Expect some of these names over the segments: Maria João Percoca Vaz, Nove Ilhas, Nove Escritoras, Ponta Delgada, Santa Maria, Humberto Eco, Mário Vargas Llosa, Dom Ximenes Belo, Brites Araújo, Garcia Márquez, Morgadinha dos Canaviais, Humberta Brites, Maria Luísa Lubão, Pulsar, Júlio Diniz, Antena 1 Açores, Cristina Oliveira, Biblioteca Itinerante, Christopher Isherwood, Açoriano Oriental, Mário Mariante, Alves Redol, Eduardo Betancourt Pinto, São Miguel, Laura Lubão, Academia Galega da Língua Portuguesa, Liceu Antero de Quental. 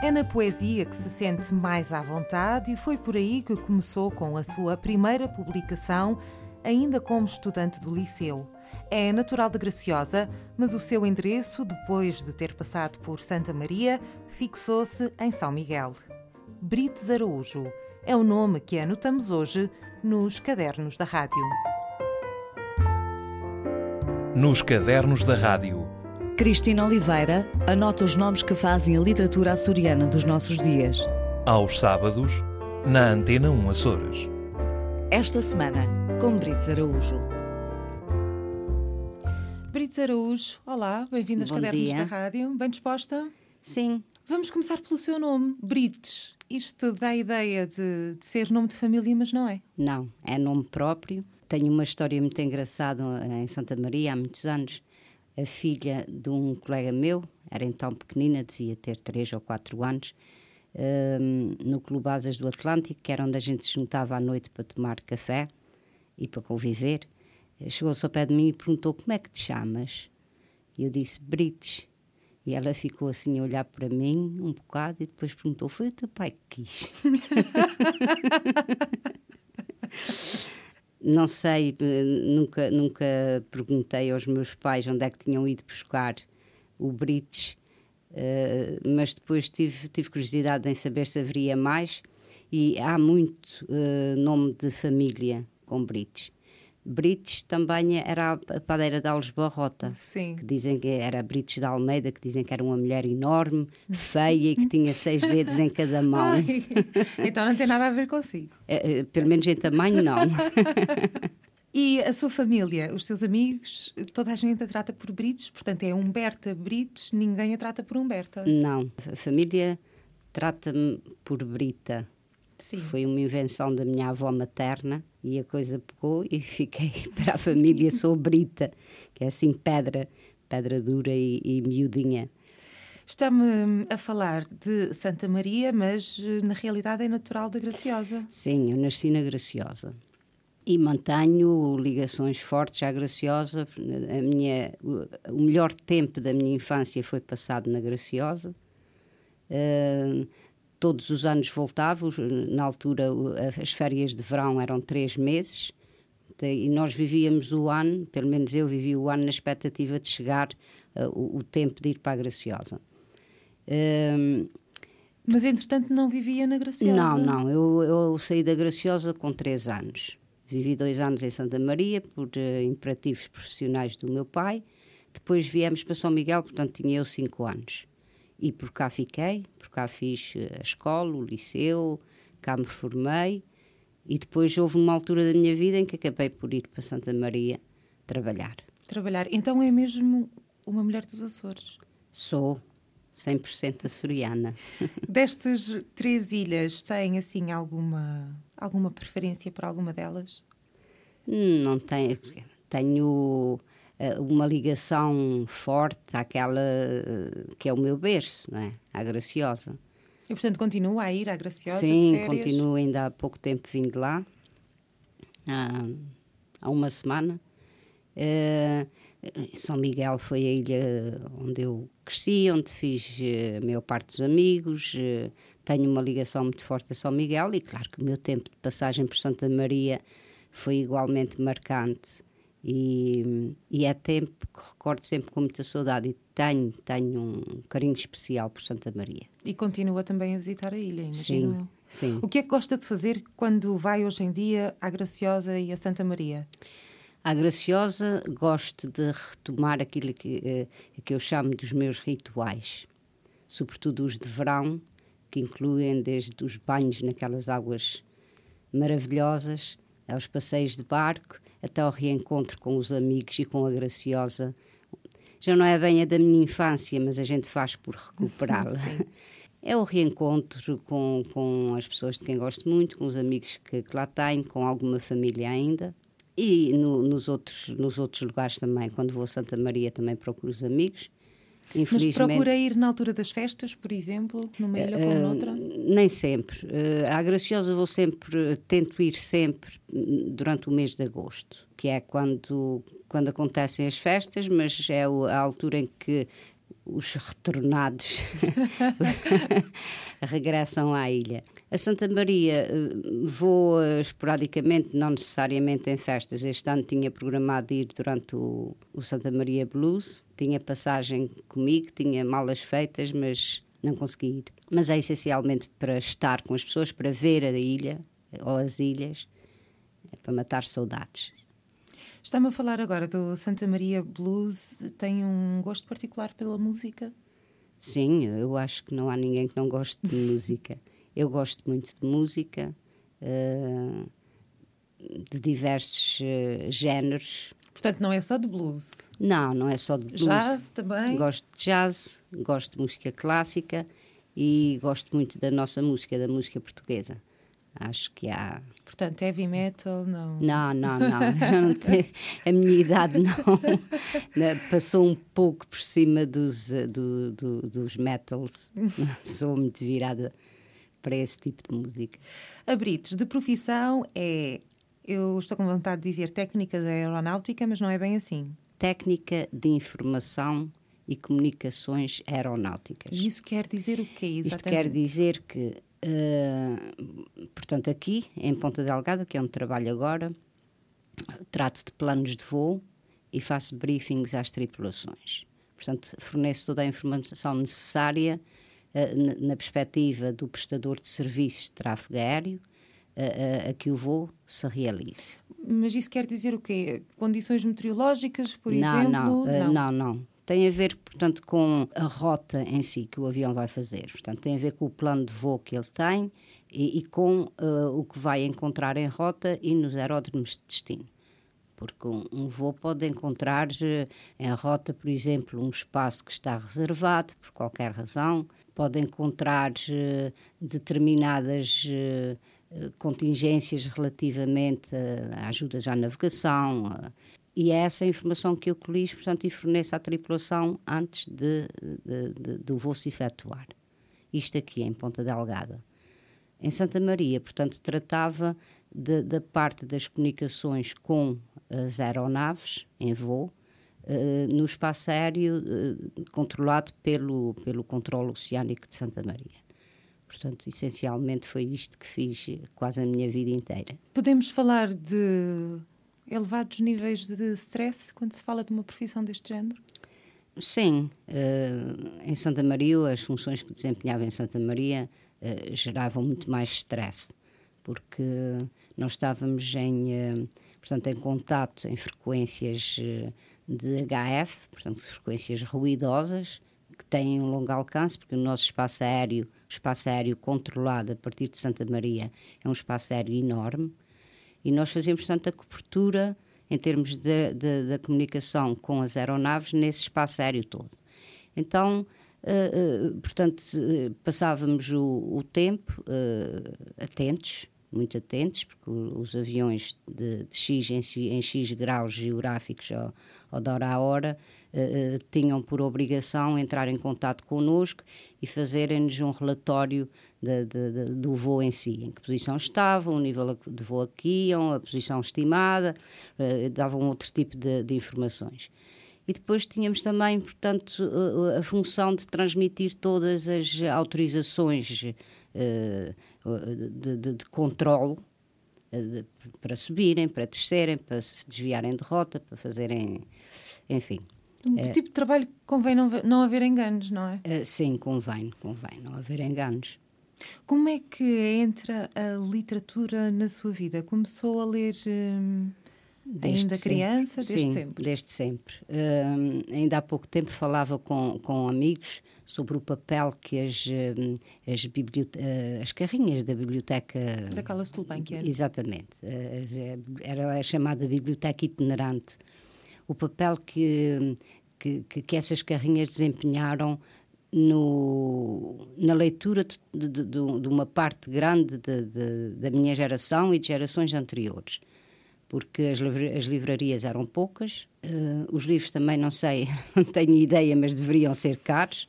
É na poesia que se sente mais à vontade e foi por aí que começou com a sua primeira publicação, ainda como estudante do liceu. É natural de Graciosa, mas o seu endereço, depois de ter passado por Santa Maria, fixou-se em São Miguel. Brites Araújo é o nome que anotamos hoje nos Cadernos da Rádio. Nos Cadernos da Rádio, Cristina Oliveira anota os nomes que fazem a literatura açoriana dos nossos dias. Aos sábados, na Antena 1 Açores. Esta semana, com Brites Araújo. Brites Araújo, olá, bem-vinda aos Cadernos da Rádio. Bem disposta? Sim. Vamos começar pelo seu nome, Brites. Isto dá a ideia de ser nome de família, mas não é? Não, é nome próprio. Tenho uma história muito engraçada em Santa Maria há muitos anos. A filha de um colega meu, era então pequenina, devia ter 3 ou 4 anos, no Clube Asas do Atlântico, que era onde a gente se juntava à noite para tomar café e para conviver, chegou-se ao pé de mim e perguntou: como é que te chamas? E eu disse: Brites. E ela ficou assim a olhar para mim um bocado e depois perguntou: foi o teu pai que quis? Não sei, nunca perguntei aos meus pais onde é que tinham ido buscar o Brites, mas depois tive curiosidade em saber se haveria mais, e há muito nome de família com Brites. Brites também era a padeira de Alves Barrota, que dizem que era Brites de Almeida, que dizem que era uma mulher enorme, feia e que tinha 6 dedos em cada mão. Ai, então não tem nada a ver consigo. Pelo menos em tamanho, não. E a sua família, os seus amigos, toda a gente a trata por Brites? Portanto, é Humberta Brites, ninguém a trata por Humberta? Não, a família trata-me por Brita. Sim. Foi uma invenção da minha avó materna e a coisa pegou e fiquei para a família, sou Brita, que é assim pedra dura e miudinha. Está-me a falar de Santa Maria, mas na realidade é natural da Graciosa. Sim, eu nasci na Graciosa e mantenho ligações fortes à Graciosa. O melhor tempo da minha infância foi passado na Graciosa. Todos os anos voltava, na altura as férias de verão eram 3 meses e nós vivíamos o ano, pelo menos eu vivi o ano na expectativa de chegar o tempo de ir para a Graciosa. Mas entretanto não vivia na Graciosa? Não, eu saí da Graciosa com 3 anos. Vivi 2 anos em Santa Maria por imperativos profissionais do meu pai, depois viemos para São Miguel, portanto tinha eu 5 anos. E por cá fiquei, por cá fiz a escola, o liceu, cá me formei e depois houve uma altura da minha vida em que acabei por ir para Santa Maria trabalhar. Então é mesmo uma mulher dos Açores? Sou 100% açoriana. Destas 3 ilhas, tem assim alguma preferência por alguma delas? Não tenho. Tenho uma ligação forte àquela que é o meu berço, não é? À Graciosa. E, portanto, continua a ir à Graciosa? Sim, continuo, ainda há pouco tempo vim de lá, há uma semana. São Miguel foi a ilha onde eu cresci, onde fiz a maior parte dos amigos. Tenho uma ligação muito forte a São Miguel e, claro, que o meu tempo de passagem por Santa Maria foi igualmente marcante. E é tempo que recordo sempre com muita saudade e tenho um carinho especial por Santa Maria. E continua também a visitar a ilha, imagino eu. Sim. O que é que gosta de fazer quando vai hoje em dia à Graciosa e a Santa Maria? À Graciosa gosto de retomar aquilo que eu chamo dos meus rituais, sobretudo os de verão, que incluem desde os banhos naquelas águas maravilhosas, aos passeios de barco, até ao reencontro com os amigos e com a Graciosa. Já não é bem a da minha infância, mas a gente faz por recuperá-la. É o reencontro com as pessoas de quem gosto muito, com os amigos que lá tenho, com alguma família ainda. E nos outros lugares também, quando vou a Santa Maria também procuro os amigos. Mas procura ir na altura das festas, por exemplo, numa ilha ou noutra? Nem sempre. À Graciosa vou sempre, tento ir sempre durante o mês de agosto, que é quando acontecem as festas, mas é a altura em que os retornados regressam à ilha. A Santa Maria vou esporadicamente, não necessariamente em festas. Este ano tinha programado ir durante o Santa Maria Blues. Tinha passagem comigo, tinha malas feitas, mas não consegui ir. Mas é essencialmente para estar com as pessoas, para ver a ilha ou as ilhas, para matar saudades. Está-me a falar agora do Santa Maria Blues. Tem um gosto particular pela música? Sim, eu acho que não há ninguém que não goste de música. Eu gosto muito de música, de diversos géneros. Portanto, não é só de blues? Não, não é só de blues. Jazz também? Gosto de jazz, gosto de música clássica e gosto muito da nossa música, da música portuguesa. Acho que há... Portanto, heavy metal, não... Não. Já não tenho... A minha idade não... Passou um pouco por cima dos metals. Não sou muito virada para esse tipo de música. A Brites, de profissão, é... Eu estou com vontade de dizer técnica da aeronáutica, mas não é bem assim. Técnica de informação e comunicações aeronáuticas. E isso quer dizer o quê, exatamente? Isto quer dizer que... portanto, aqui em Ponta Delgada, que é onde trabalho agora, trato de planos de voo e faço briefings às tripulações. Portanto, forneço toda a informação necessária na perspectiva do prestador de serviços de tráfego aéreo a que o voo se realize. Mas isso quer dizer o quê? Condições meteorológicas, por exemplo? Não. Tem a ver, portanto, com a rota em si que o avião vai fazer. Portanto, tem a ver com o plano de voo que ele tem e com o que vai encontrar em rota e nos aeródromos de destino. Porque um voo pode encontrar em rota, por exemplo, um espaço que está reservado por qualquer razão, pode encontrar determinadas contingências relativamente a ajudas à navegação, e é essa informação que eu colijo, portanto, e forneço à tripulação antes do voo se efetuar. Isto aqui, em Ponta Delgada. Em Santa Maria, portanto, tratava da parte das comunicações com as aeronaves em voo, no espaço aéreo controlado pelo Controlo Oceânico de Santa Maria. Portanto, essencialmente foi isto que fiz quase a minha vida inteira. Podemos falar de... elevados níveis de stress quando se fala de uma profissão deste género? Sim. Em Santa Maria, as funções que desempenhava em Santa Maria geravam muito mais stress, porque nós estávamos portanto, em contato em frequências de HF, portanto, frequências ruidosas, que têm um longo alcance, porque o nosso espaço aéreo controlado a partir de Santa Maria, é um espaço aéreo enorme. E nós fazemos, portanto, a cobertura em termos da comunicação com as aeronaves nesse espaço aéreo todo. Então, portanto, passávamos o tempo atentos, muito atentos, porque os aviões de X em X graus geográficos ou de hora a hora tinham por obrigação entrar em contato connosco e fazerem-nos um relatório do voo em si, em que posição estavam, o nível de voo aqui, a posição estimada, davam outro tipo de informações. E depois tínhamos também, portanto, a função de transmitir todas as autorizações de controlo para subirem, para descerem, para se desviarem de rota, para fazerem, enfim. Um tipo de trabalho que convém não haver enganos, não é? Sim, convém não haver enganos. Como é que entra a literatura na sua vida? Começou a ler... Desde ainda criança? Sempre. Desde sempre. Ainda há pouco tempo falava com amigos sobre o papel que as carrinhas da biblioteca... Daquelas de Lubanquia. Exatamente. Era a chamada Biblioteca Itinerante. O papel que essas carrinhas desempenharam na leitura de uma parte grande da minha geração e de gerações anteriores. Porque as livrarias eram poucas, os livros também, não sei, não tenho ideia, mas deveriam ser caros,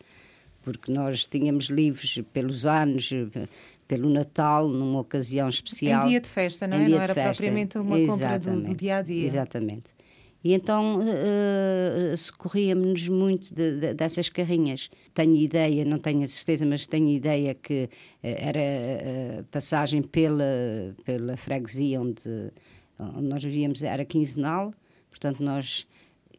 porque nós tínhamos livros pelos anos, pelo Natal, numa ocasião especial. Em dia de festa, não é? Não era propriamente uma compra do dia a dia. Exatamente. E então socorríamos-nos muito dessas carrinhas. Tenho ideia, não tenho a certeza, mas tenho ideia que era passagem pela freguesia onde nós vivíamos, era quinzenal, portanto nós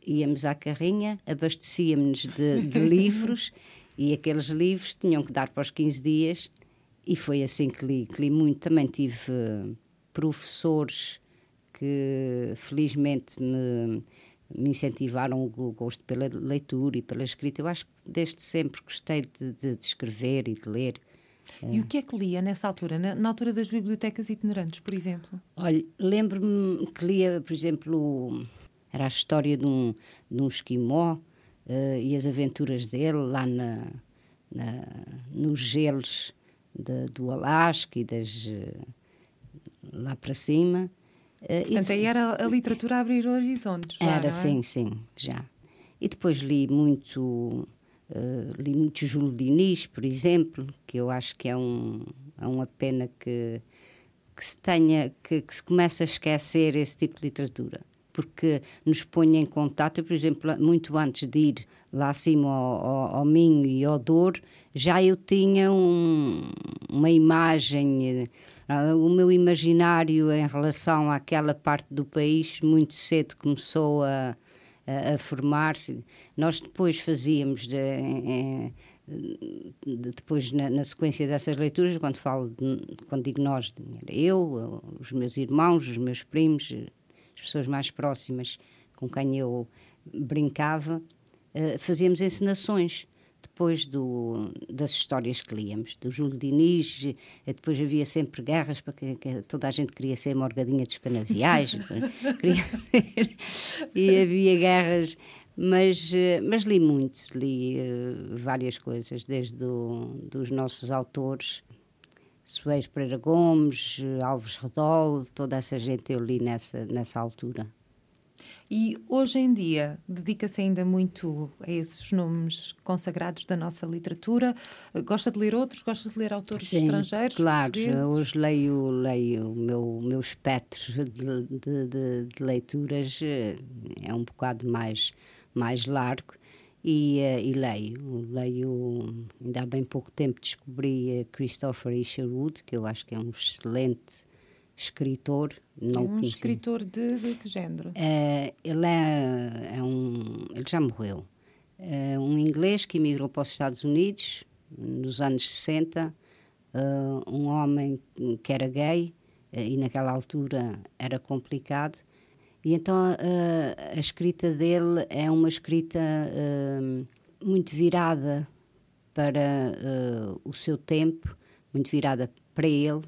íamos à carrinha, abastecíamos-nos de livros e aqueles livros tinham que dar para os 15 dias e foi assim que li muito. Também tive professores que felizmente me incentivaram o gosto pela leitura e pela escrita. Eu acho que desde sempre gostei de escrever e de ler. E o que é que lia nessa altura, na altura das bibliotecas itinerantes, por exemplo? Olha, lembro-me que lia, por exemplo, era a história de um esquimó e as aventuras dele lá nos gelos do Alasca e lá para cima. Portanto, aí era a literatura a abrir horizontes. Era, é? sim, já. E depois li muito Júlio Diniz, por exemplo, que eu acho que é uma pena que se tenha, que se comece a esquecer esse tipo de literatura, porque nos põe em contato. Por exemplo, muito antes de ir lá acima ao Minho e ao Douro, já eu tinha uma imagem, o meu imaginário em relação àquela parte do país muito cedo começou a formar-se. Nós depois fazíamos, depois na sequência dessas leituras, quando digo nós, eu, os meus irmãos, os meus primos, as pessoas mais próximas com quem eu brincava, fazíamos encenações depois das histórias que líamos, do Júlio Diniz. Depois havia sempre guerras, porque toda a gente queria ser Morgadinha dos Canaviais. E havia guerras, mas li muito, li várias coisas, desde dos nossos autores, Soeiro Pereira Gomes, Alves Redol, toda essa gente eu li nessa altura. E hoje em dia dedica-se ainda muito a esses nomes consagrados da nossa literatura? Gosta de ler outros? Gosta de ler autores estrangeiros? Claro, hoje leio o meu espectro de leituras, é um bocado mais largo. E leio, ainda há bem pouco tempo descobri Christopher Isherwood, que eu acho que é um excelente escritor. Não conheci. Escritor de que género? Ele já morreu. É um inglês que emigrou para os Estados Unidos nos anos 60, um homem que era gay, e naquela altura era complicado. E então a escrita dele é uma escrita muito virada para o seu tempo, muito virada para ele.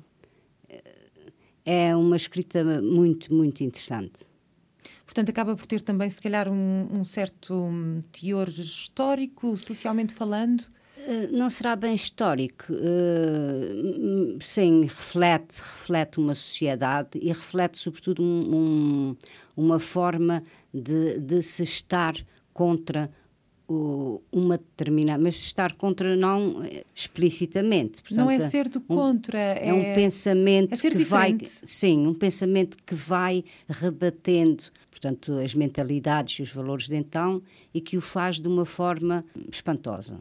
É uma escrita muito, muito interessante. Portanto, acaba por ter também, se calhar, um certo teor histórico, socialmente falando? Não será bem histórico. Sim, reflete uma sociedade e reflete, sobretudo, uma forma de se estar contra uma determinada... Mas estar contra não explicitamente. Portanto, não é ser do contra. É um pensamento ser que vai... Sim, um pensamento que vai rebatendo, portanto, as mentalidades e os valores de então, e que o faz de uma forma espantosa.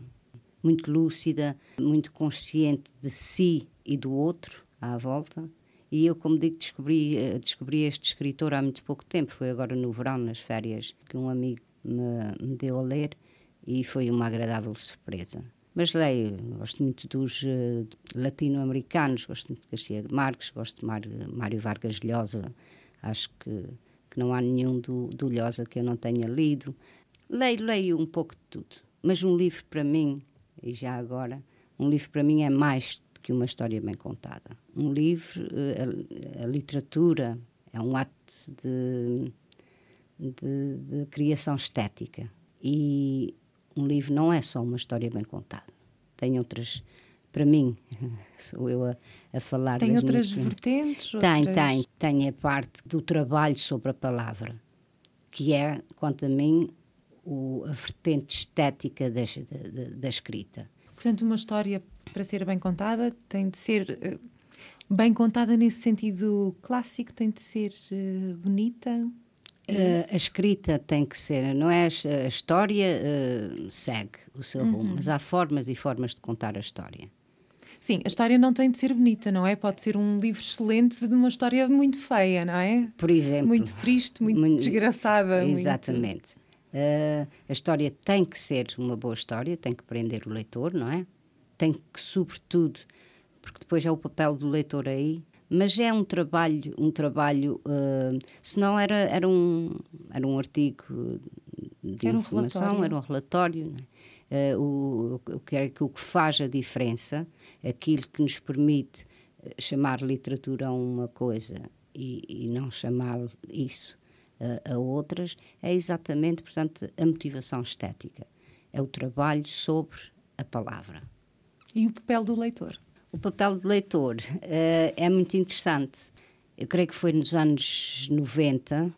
Muito lúcida, muito consciente de si e do outro à volta. E eu, como digo, descobri este escritor há muito pouco tempo. Foi agora no verão, nas férias, que um amigo me deu a ler e foi uma agradável surpresa. Mas leio, gosto muito dos latino-americanos, gosto muito de Garcia Márquez, gosto de Mário Vargas Llosa. Acho que não há nenhum do Llosa que eu não tenha lido. Leio um pouco de tudo, mas um livro para mim... E já agora, um livro para mim é mais do que uma história bem contada. Um livro, a literatura, é um ato de criação estética. E um livro não é só uma história bem contada. Tem outras, para mim, sou eu a falar... Tem outras vertentes? Tem a parte do trabalho sobre a palavra, que é, quanto a mim... a vertente estética da escrita. Portanto, uma história, para ser bem contada, tem de ser bem contada nesse sentido clássico, tem de ser bonita? A escrita tem que ser, não é? A história segue o seu rumo, mas há formas e formas de contar a história. Sim, a história não tem de ser bonita, não é? Pode ser um livro excelente de uma história muito feia, não é? Por exemplo. Muito triste, muito desgraçada. Exatamente. Muito... a história tem que ser uma boa história, tem que prender o leitor, não é? Tem que, sobretudo, porque depois é o papel do leitor aí, mas é um trabalho se não era um artigo de informação, era um relatório, não é? O que faz a diferença, aquilo que nos permite chamar literatura a uma coisa e não chamar isso a outras, é exatamente, portanto, a motivação estética. É o trabalho sobre a palavra. E o papel do leitor? O papel do leitor é muito interessante. Eu creio que foi nos anos 90,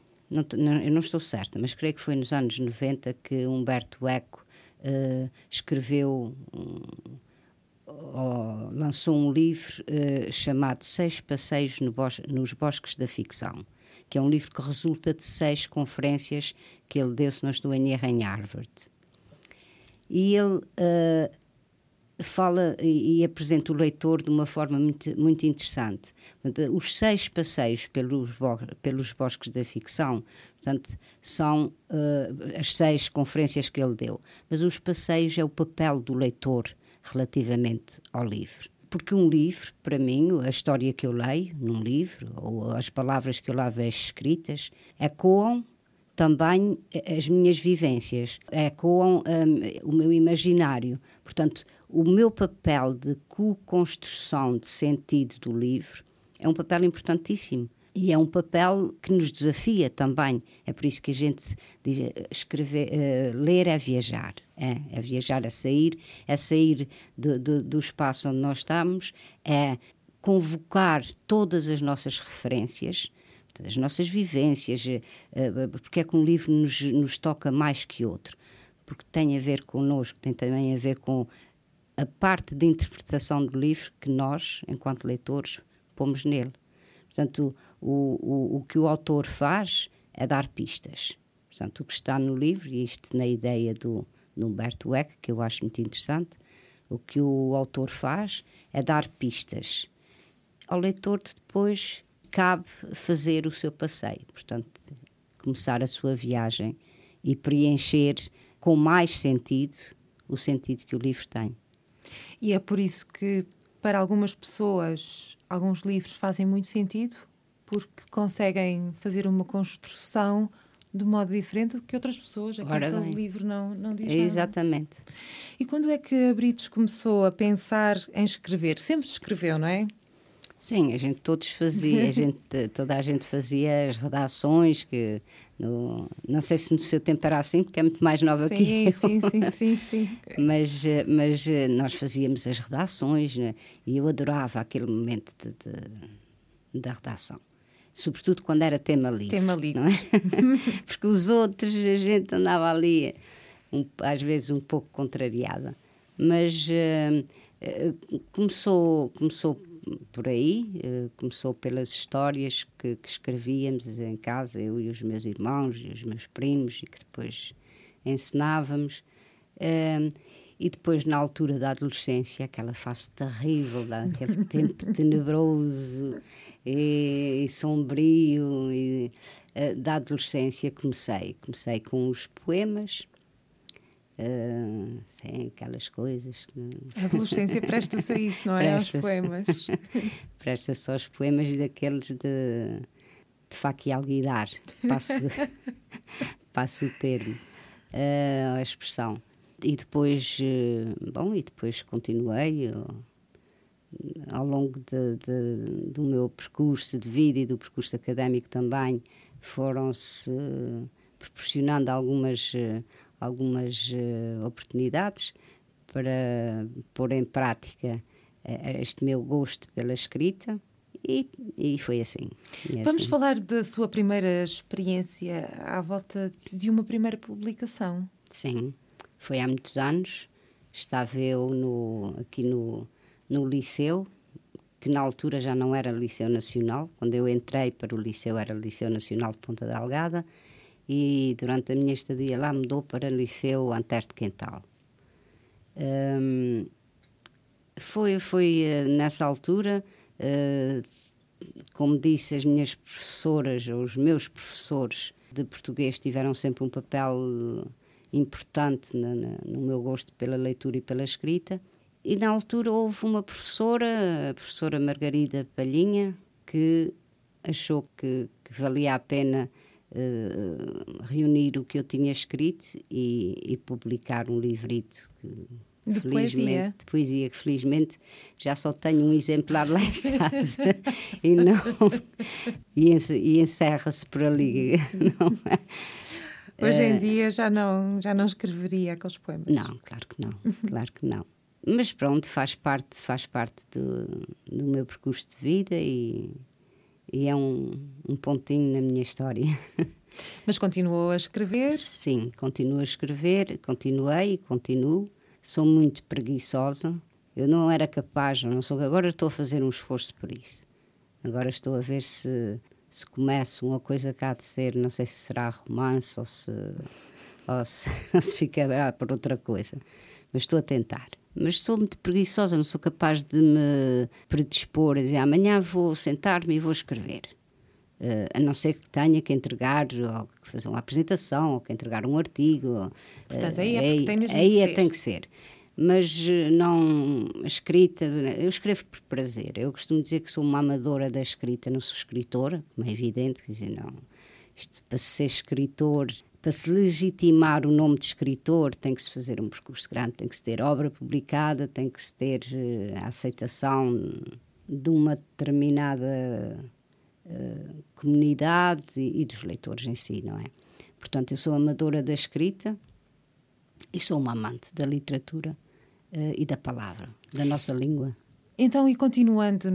eu não estou certa, mas creio que foi nos anos 90 que Humberto Eco escreveu, lançou um livro chamado Seis Passeios nos Bosques da Ficção, que é um livro que resulta de 6 conferências que ele deu, se não estou em erro, em Harvard. E ele fala e apresenta o leitor de uma forma muito, muito interessante. Portanto, os 6 passeios pelos bosques da ficção, portanto, são as 6 conferências que ele deu. Mas os passeios é o papel do leitor relativamente ao livro. Porque um livro, para mim, a história que eu leio num livro, ou as palavras que eu lá vejo escritas, ecoam também as minhas vivências, ecoam o meu imaginário. Portanto, o meu papel de co-construção de sentido do livro é um papel importantíssimo e é um papel que nos desafia também. É por isso que a gente diz ler é viajar, é viajar, é sair do espaço onde nós estamos, é convocar todas as nossas referências, as nossas vivências. Porque é que um livro nos toca mais que outro? Porque tem a ver connosco, tem também a ver com a parte de interpretação do livro que nós, enquanto leitores, pomos nele. Portanto, o que o autor faz é dar pistas. Portanto, o que está no livro, e isto na ideia do Humberto Eco, que eu acho muito interessante, o que o autor faz é dar pistas. Ao leitor depois cabe fazer o seu passeio, portanto, começar a sua viagem e preencher com mais sentido o sentido que o livro tem. E é por isso que, para algumas pessoas, alguns livros fazem muito sentido, porque conseguem fazer uma construção de modo diferente do que outras pessoas. Aquele livro não diz nada. Exatamente. E quando é que a Brites começou a pensar em escrever? Sempre escreveu, não é? Sim, toda a gente fazia as redações, que não sei se no seu tempo era assim, porque é muito mais nova que eu. Sim. Mas nós fazíamos as redações, né? E eu adorava aquele momento da redação. Sobretudo quando era tema livre. Tema livre. Não é? Porque os outros, a gente andava ali, às vezes um pouco contrariada. Mas começou por aí, começou pelas histórias que escrevíamos em casa, eu e os meus irmãos e os meus primos, e que depois ensinávamos, e depois na altura da adolescência, aquela fase terrível, aquele tempo tenebroso e sombrio da adolescência, comecei com os poemas. Sim, aquelas coisas que... A adolescência presta-se a isso, não é? Aos poemas. Presta-se aos poemas e daqueles de faca e alguidar. Passo o termo, a expressão. E depois, continuei ao longo do meu percurso de vida e do percurso académico também. Foram-se proporcionando algumas oportunidades para pôr em prática este meu gosto pela escrita e foi assim. Vamos falar da sua primeira experiência à volta de uma primeira publicação. Sim, foi há muitos anos. Estava eu aqui no liceu, que na altura já não era Liceu Nacional. Quando eu entrei para o liceu era Liceu Nacional de Ponta Delgada, e durante a minha estadia lá mudou para Liceu Antero de Quental. Foi nessa altura, como disse, as minhas professoras, ou os meus professores de português tiveram sempre um papel importante no meu gosto pela leitura e pela escrita. E na altura houve uma professora, a professora Margarida Palhinha, que achou que valia a pena reunir o que eu tinha escrito e publicar um livrito de poesia, que felizmente já só tenho um exemplar lá em casa e encerra-se por ali, não é? Hoje em dia já não escreveria aqueles poemas? Não, claro que não. Mas pronto, faz parte do meu percurso de vida e é um pontinho na minha história. Mas continuou a escrever? Sim, continuo a escrever, continuei e continuo. Sou muito preguiçosa, eu não era capaz, agora estou a fazer um esforço por isso. Agora estou a ver se começo uma coisa que há de ser, não sei se será romance ou se ficará por outra coisa, mas estou a tentar. Mas sou muito preguiçosa, não sou capaz de me predispor a dizer amanhã vou sentar-me e vou escrever, a não ser que tenha que entregar ou que fazer uma apresentação ou que entregar um artigo. Portanto, aí é porque tem mesmo aí tem que ser. Mas não a escrita, eu escrevo por prazer. Eu costumo dizer que sou uma amadora da escrita, não sou escritora, como é evidente, quer dizer, não. Isto para ser escritor, para se legitimar o nome de escritor, tem que se fazer um percurso grande, tem que se ter obra publicada, tem que se ter a aceitação de uma determinada comunidade e dos leitores em si, não é? Portanto, eu sou amadora da escrita e sou uma amante da literatura e da palavra, da nossa língua. Então, e continuando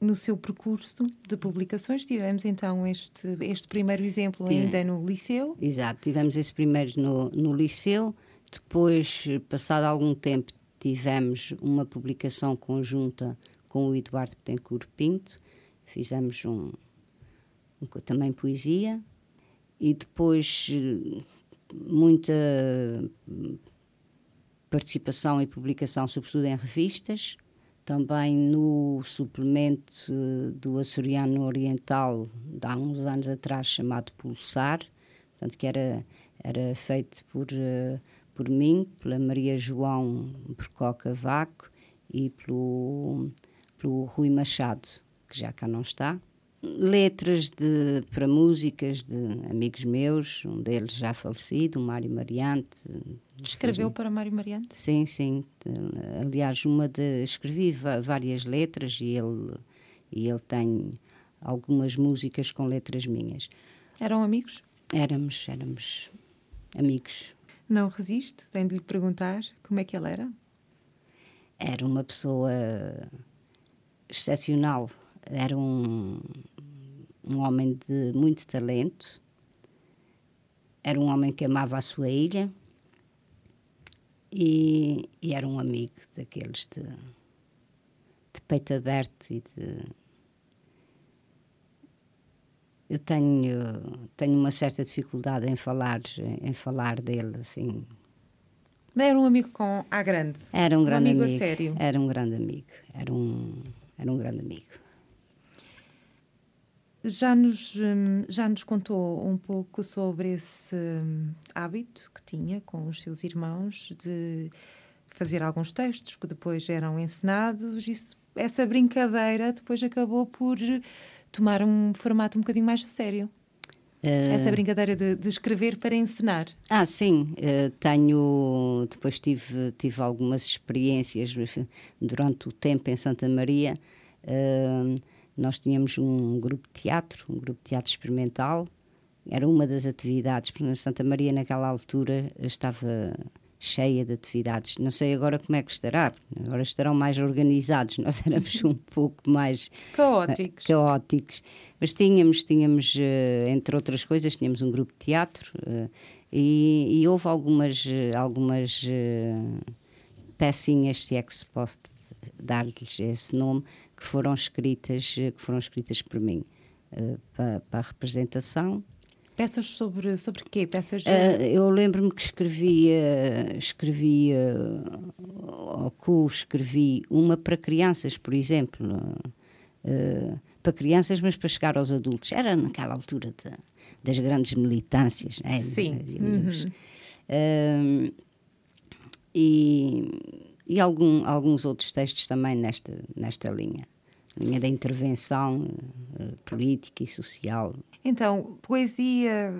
no seu percurso de publicações, tivemos então este primeiro exemplo ainda no Liceu? Exato, tivemos esse primeiro no Liceu, depois, passado algum tempo, tivemos uma publicação conjunta com o Eduardo Betancourt Pinto, fizemos também poesia, e depois muita participação e publicação, sobretudo em revistas, também no suplemento do Açoriano Oriental de há uns anos atrás chamado Pulsar, portanto, que era feito por mim, pela Maria João Percoca Vaz e pelo Rui Machado, que já cá não está. Letras para músicas de amigos meus, um deles já falecido, o Mário Mariante. Escreveu para Mário Mariante? Sim. Aliás, escrevi várias letras e ele tem algumas músicas com letras minhas. Eram amigos? Éramos amigos. Não resisto, tenho de lhe perguntar como é que ele era? Era uma pessoa excepcional. Era um homem de muito talento, era um homem que amava a sua ilha e era um amigo daqueles de peito aberto e de... Eu tenho uma certa dificuldade em falar dele, assim... Era um amigo à grande. Era um grande amigo. Um amigo a sério. Era um grande amigo. Era um grande amigo. Já nos contou um pouco sobre esse hábito que tinha com os seus irmãos de fazer alguns textos que depois eram encenados. Essa brincadeira depois acabou por tomar um formato um bocadinho mais sério. Essa brincadeira de escrever para encenar. Ah, sim. Depois tive algumas experiências durante o tempo em Santa Maria. Nós tínhamos um grupo de teatro experimental, era uma das atividades, porque Santa Maria naquela altura estava cheia de atividades, não sei agora como é que estará, agora estarão mais organizados, nós éramos um pouco mais caóticos. Mas tínhamos, entre outras coisas, tínhamos um grupo de teatro e houve algumas pecinhas, se é que se pode dar-lhes esse nome, que foram escritas por mim para a representação. Peças sobre quê? Peças... eu lembro-me que escrevi uma para crianças, por exemplo, para crianças, mas para chegar aos adultos. Era naquela altura das grandes militâncias, não é? Sim. Uhum. E alguns outros textos também nesta linha. Linha da intervenção política e social. Então, poesia,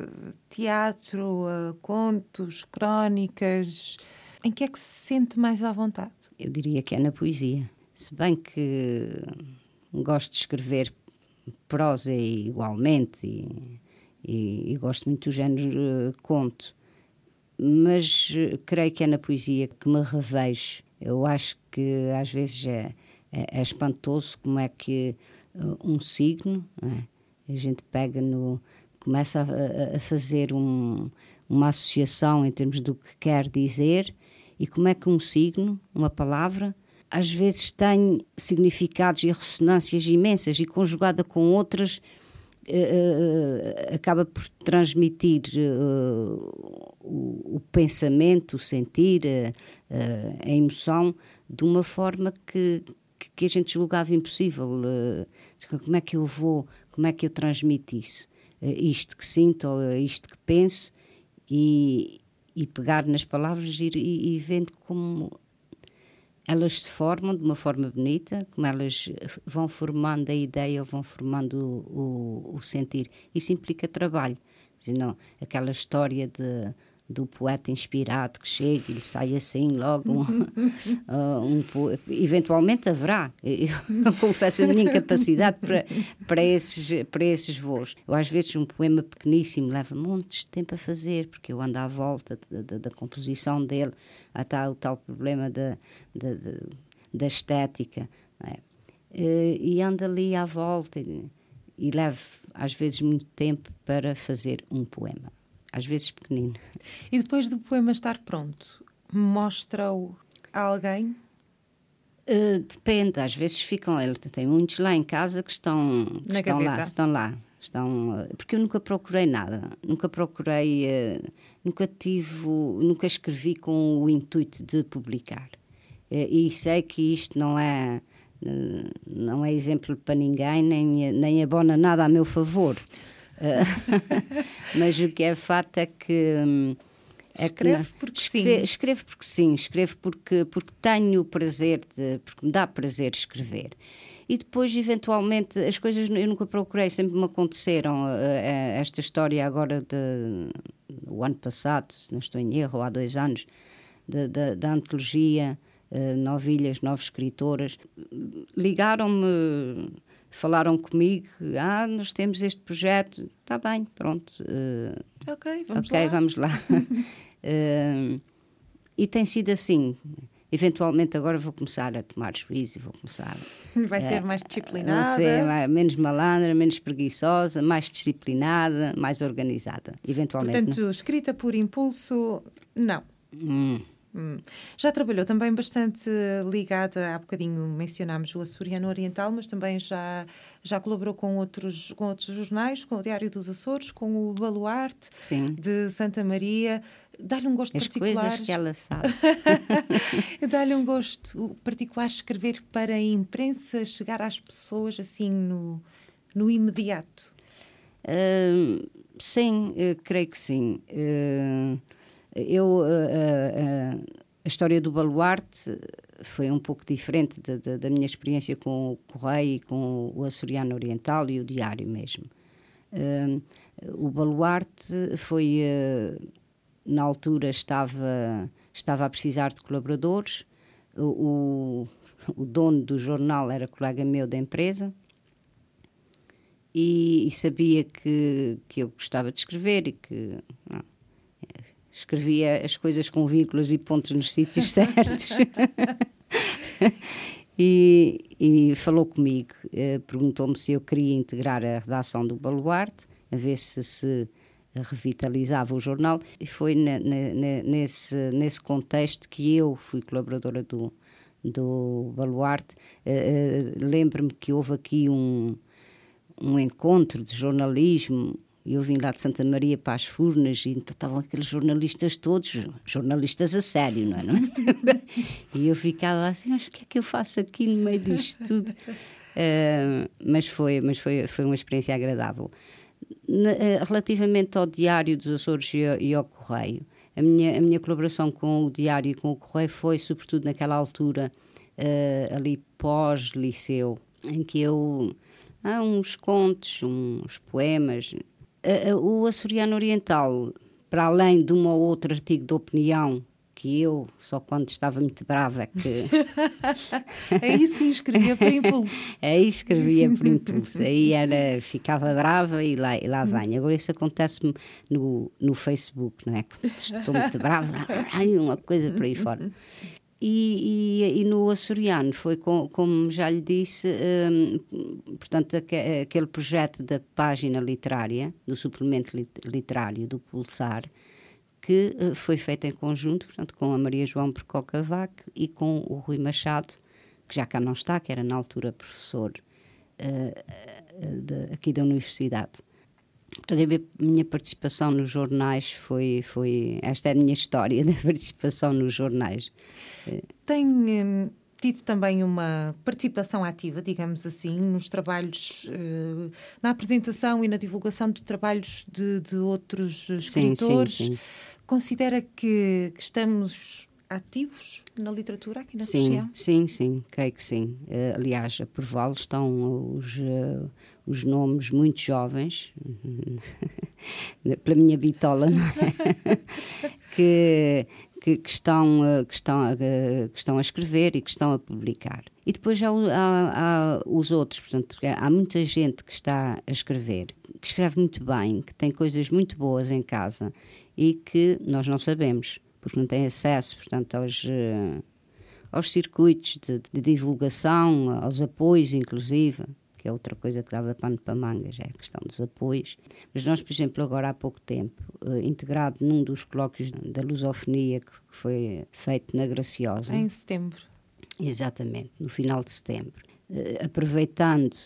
teatro, contos, crónicas, em que é que se sente mais à vontade? Eu diria que é na poesia. Se bem que gosto de escrever prosa igualmente e gosto muito do género conto, mas creio que é na poesia que me revejo. Eu acho que às vezes é espantoso como é que um signo, não é? A gente pega começa a fazer uma associação em termos do que quer dizer, e como é que um signo, uma palavra, às vezes tem significados e ressonâncias imensas, e conjugada com outras acaba por transmitir o pensamento, o sentir, a emoção, de uma forma que a gente julgava impossível. Como é que eu transmito isso? Isto que sinto, ou isto que penso, e pegar nas palavras e vendo como elas se formam de uma forma bonita, como elas vão formando a ideia, ou vão formando o sentir. Isso implica trabalho. Não, aquela história do poeta inspirado que chega e lhe sai assim logo eventualmente haverá. Eu confesso a minha incapacidade para esses voos. Eu às vezes um poema pequeníssimo leva montes de tempo a fazer, porque eu ando à volta da composição dele, até o tal problema da estética, não é? E ando ali à volta e levo às vezes muito tempo para fazer um poema, às vezes pequenino. E depois do poema estar pronto, mostra-o a alguém? Depende, às vezes ficam. Tem muitos lá em casa que estão lá, porque eu nunca procurei nada, nunca escrevi com o intuito de publicar. E sei que isto não é exemplo para ninguém, nem abona nada a meu favor. Mas o que é fato é que escrevo porque tenho o prazer porque me dá prazer escrever. E depois, eventualmente, as coisas eu nunca procurei, sempre me aconteceram. Esta história agora do ano passado, se não estou em erro, ou há 2 anos, da antologia Nove Ilhas, Nove Escritoras, ligaram-me. Falaram comigo, nós temos este projeto, está bem, pronto. Ok, vamos lá. E tem sido assim. Eventualmente agora vou começar a tomar juízo, Vai ser mais disciplinada. Vou ser menos malandra, menos preguiçosa, mais disciplinada, mais organizada, eventualmente. Portanto, não. Escrita por impulso, não. Já trabalhou também bastante ligada, há bocadinho mencionámos o Açoriano Oriental, mas também já colaborou com outros jornais, com o Diário dos Açores, com o Baluarte. Sim. De Santa Maria. Dá-lhe um gosto particular. As coisas que ela sabe. Dá-lhe um gosto particular escrever para a imprensa, chegar às pessoas assim no imediato? Sim, creio que sim. A história do Baluarte foi um pouco diferente da minha experiência com o Correio, com o Açoriano Oriental e o Diário mesmo. O Baluarte foi, na altura, estava a precisar de colaboradores. O dono do jornal era colega meu da empresa e sabia que eu gostava de escrever e que... escrevia as coisas com vírgulas e pontos nos sítios certos. e falou comigo, perguntou-me se eu queria integrar a redação do Baluarte, a ver se revitalizava o jornal, e foi nesse contexto que eu fui colaboradora do Baluarte. Lembro-me que houve aqui um encontro de jornalismo Eu vim lá de Santa Maria para as Furnas e então estavam aqueles jornalistas todos, jornalistas a sério, não é? Não é? E eu ficava assim, mas o que é que eu faço aqui no meio disto tudo? Mas foi uma experiência agradável. Relativamente ao Diário dos Açores e ao Correio, a minha colaboração com o Diário e com o Correio foi sobretudo naquela altura, ali pós-liceu, em que eu... Há uns contos, uns poemas. O Açoriano Oriental, para além de um ou outro artigo de opinião, que eu, só quando estava muito brava, que... Aí sim escrevia por impulso. Aí escrevia por impulso. Aí era, ficava brava e lá vem. Agora isso acontece-me no Facebook, não é? Quando estou muito brava, uma coisa por aí fora. E no Açoriano foi, como já lhe disse, portanto, aquele projeto da página literária, do suplemento literário do Pulsar, que foi feito em conjunto, portanto, com a Maria João Percoca Vaz e com o Rui Machado, que já cá não está, que era na altura professor aqui da universidade. Portanto, a minha participação nos jornais foi... Esta é a minha história da participação nos jornais. Tem tido também uma participação ativa, digamos assim, nos trabalhos, na apresentação e na divulgação de trabalhos de outros escritores. Sim. Considera que estamos ativos na literatura aqui na região? Sim, creio que sim. Aliás, a prová-lo estão os nomes muito jovens, pela minha bitola, não é? que estão a escrever e que estão a publicar. E depois há os outros, portanto, há muita gente que está a escrever, que escreve muito bem, que tem coisas muito boas em casa e que nós não sabemos, porque não tem acesso, portanto, aos circuitos de divulgação, aos apoios, inclusive, que é outra coisa que dava pano para mangas, é a questão dos apoios. Mas nós, por exemplo, agora há pouco tempo, integrado num dos colóquios da lusofonia que foi feito na Graciosa. Em setembro. Exatamente, no final de setembro. Aproveitando,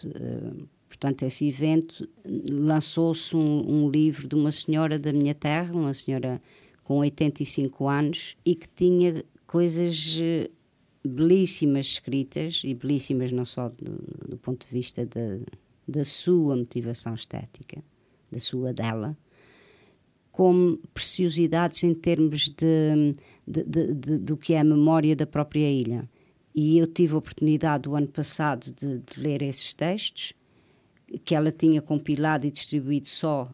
portanto, esse evento, lançou-se um livro de uma senhora da minha terra, uma senhora com 85 anos e que tinha coisas... belíssimas escritas e belíssimas não só do ponto de vista da sua motivação estética, dela, como preciosidades em termos do que é a memória da própria ilha. E eu tive a oportunidade o ano passado de ler esses textos que ela tinha compilado e distribuído só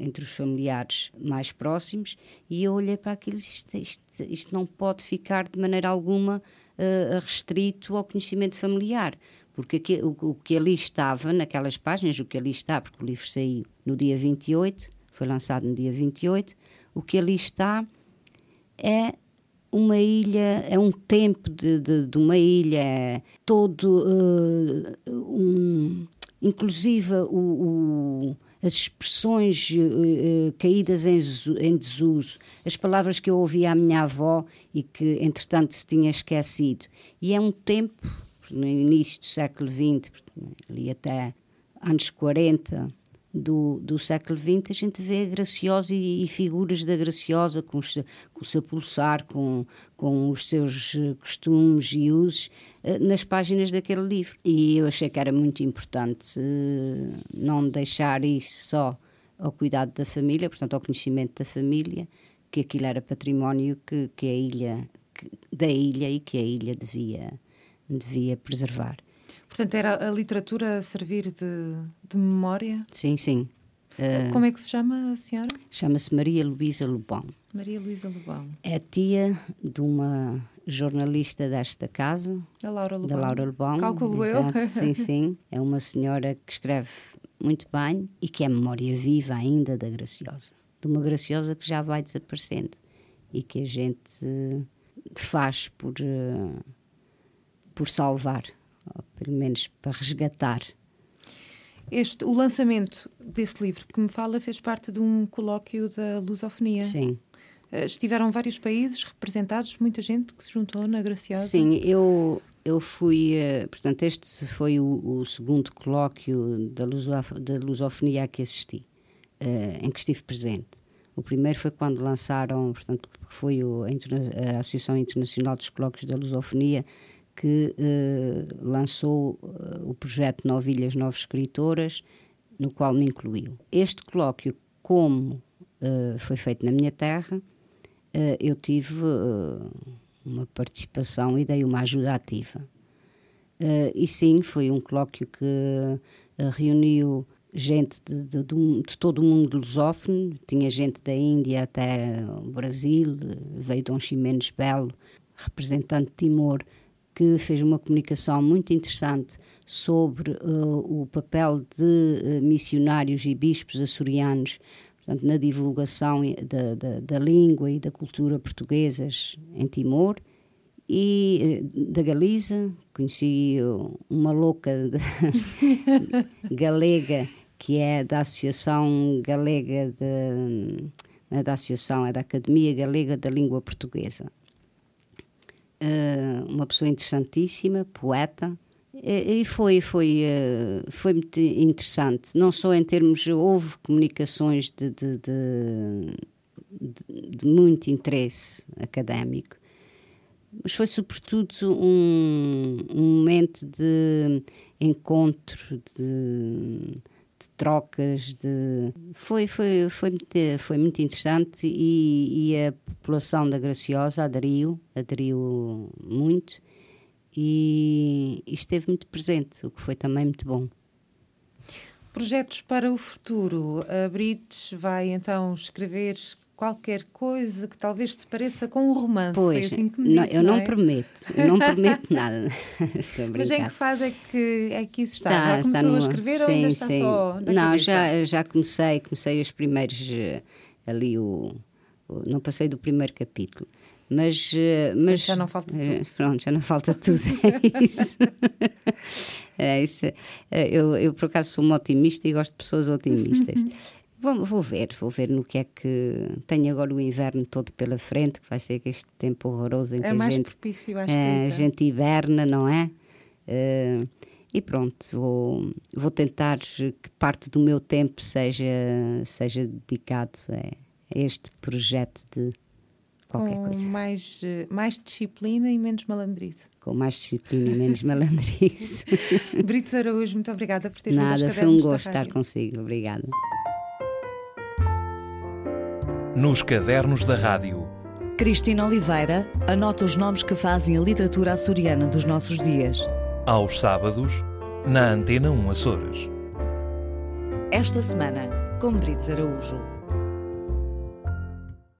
entre os familiares mais próximos, e eu olhei para aquilo e disse, isto não pode ficar de maneira alguma restrito ao conhecimento familiar, porque o que ali estava naquelas páginas, o que ali está, porque o livro saiu no dia 28, foi lançado no dia 28, o que ali está é uma ilha, é um tempo de uma ilha, é todo inclusive as expressões caídas em desuso, as palavras que eu ouvia à minha avó e que, entretanto, se tinha esquecido. E é um tempo, no início do século XX, ali até anos 40 do século XX, a gente vê a Graciosa e figuras da Graciosa com o seu pulsar, com os seus costumes e usos, nas páginas daquele livro. E eu achei que era muito importante não deixar isso só ao cuidado da família, portanto ao conhecimento da família, que aquilo era património da ilha e que a ilha devia preservar. Portanto, era a literatura a servir de memória? Sim. Como é que se chama a senhora? Chama-se Maria Luísa Lubão. Maria Luísa Lubão. É tia de uma jornalista desta casa. Da Laura Lubão. Calculo eu. Sim. É uma senhora que escreve muito bem e que é memória viva ainda da Graciosa. De uma Graciosa que já vai desaparecendo e que a gente faz por salvar, ou pelo menos para resgatar. O lançamento desse livro que me fala fez parte de um colóquio da lusofonia. Sim. Estiveram vários países representados, muita gente que se juntou na Graciosa. Sim, eu fui... Portanto, este foi o segundo colóquio da lusofonia a que assisti. em que estive presente. O primeiro foi quando lançaram, portanto, foi a Associação Internacional dos Colóquios da Lusofonia que lançou o projeto Nove Ilhas, Nove Escritoras, no qual me incluiu. Este colóquio, como foi feito na minha terra, eu tive uma participação e dei uma ajuda ativa. E sim, foi um colóquio que reuniu gente de todo o mundo lusófono, tinha gente da Índia até o Brasil, veio Dom Ximenes Belo, representante de Timor, que fez uma comunicação muito interessante sobre o papel de missionários e bispos açorianos, portanto, na divulgação da língua e da cultura portuguesas em Timor, e da Galiza. Conheci uma louca galega, que é da Associação Galega, é da Academia Galega da Língua Portuguesa. Uma pessoa interessantíssima, poeta, e foi muito interessante, não só em termos, houve comunicações de muito interesse académico, mas foi sobretudo um momento de encontro, de trocas, foi muito interessante, e a população da Graciosa aderiu muito e esteve muito presente, o que foi também muito bom. Projetos para o futuro. A Brites vai então escrever qualquer coisa que talvez se pareça com um romance. Pois, assim que me disse, eu não prometo, nada. Mas em que fase é que isso está? Já começou a escrever, sim, ou ainda está só? Não, já comecei os primeiros, ali não passei do primeiro capítulo. Mas já não falta tudo. Pronto, já não falta tudo, é isso. É isso. Eu por acaso sou uma otimista e gosto de pessoas otimistas. Vou ver no que é que... Tenho agora o inverno todo pela frente, que vai ser este tempo horroroso em que a gente hiberna, não é? E pronto, vou tentar que parte do meu tempo seja dedicado a este projeto de qualquer coisa. Com mais disciplina e menos malandrice. Com mais disciplina e menos malandrice. Brites Araújo, muito obrigada por ter vindo aos Cadernos da Rádio. Nada, foi um gosto estar consigo. Obrigada. Nos Cadernos da Rádio, Cristina Oliveira anota os nomes que fazem a literatura açoriana dos nossos dias. Aos sábados, na Antena 1 Açores. Esta semana, com Brites Araújo.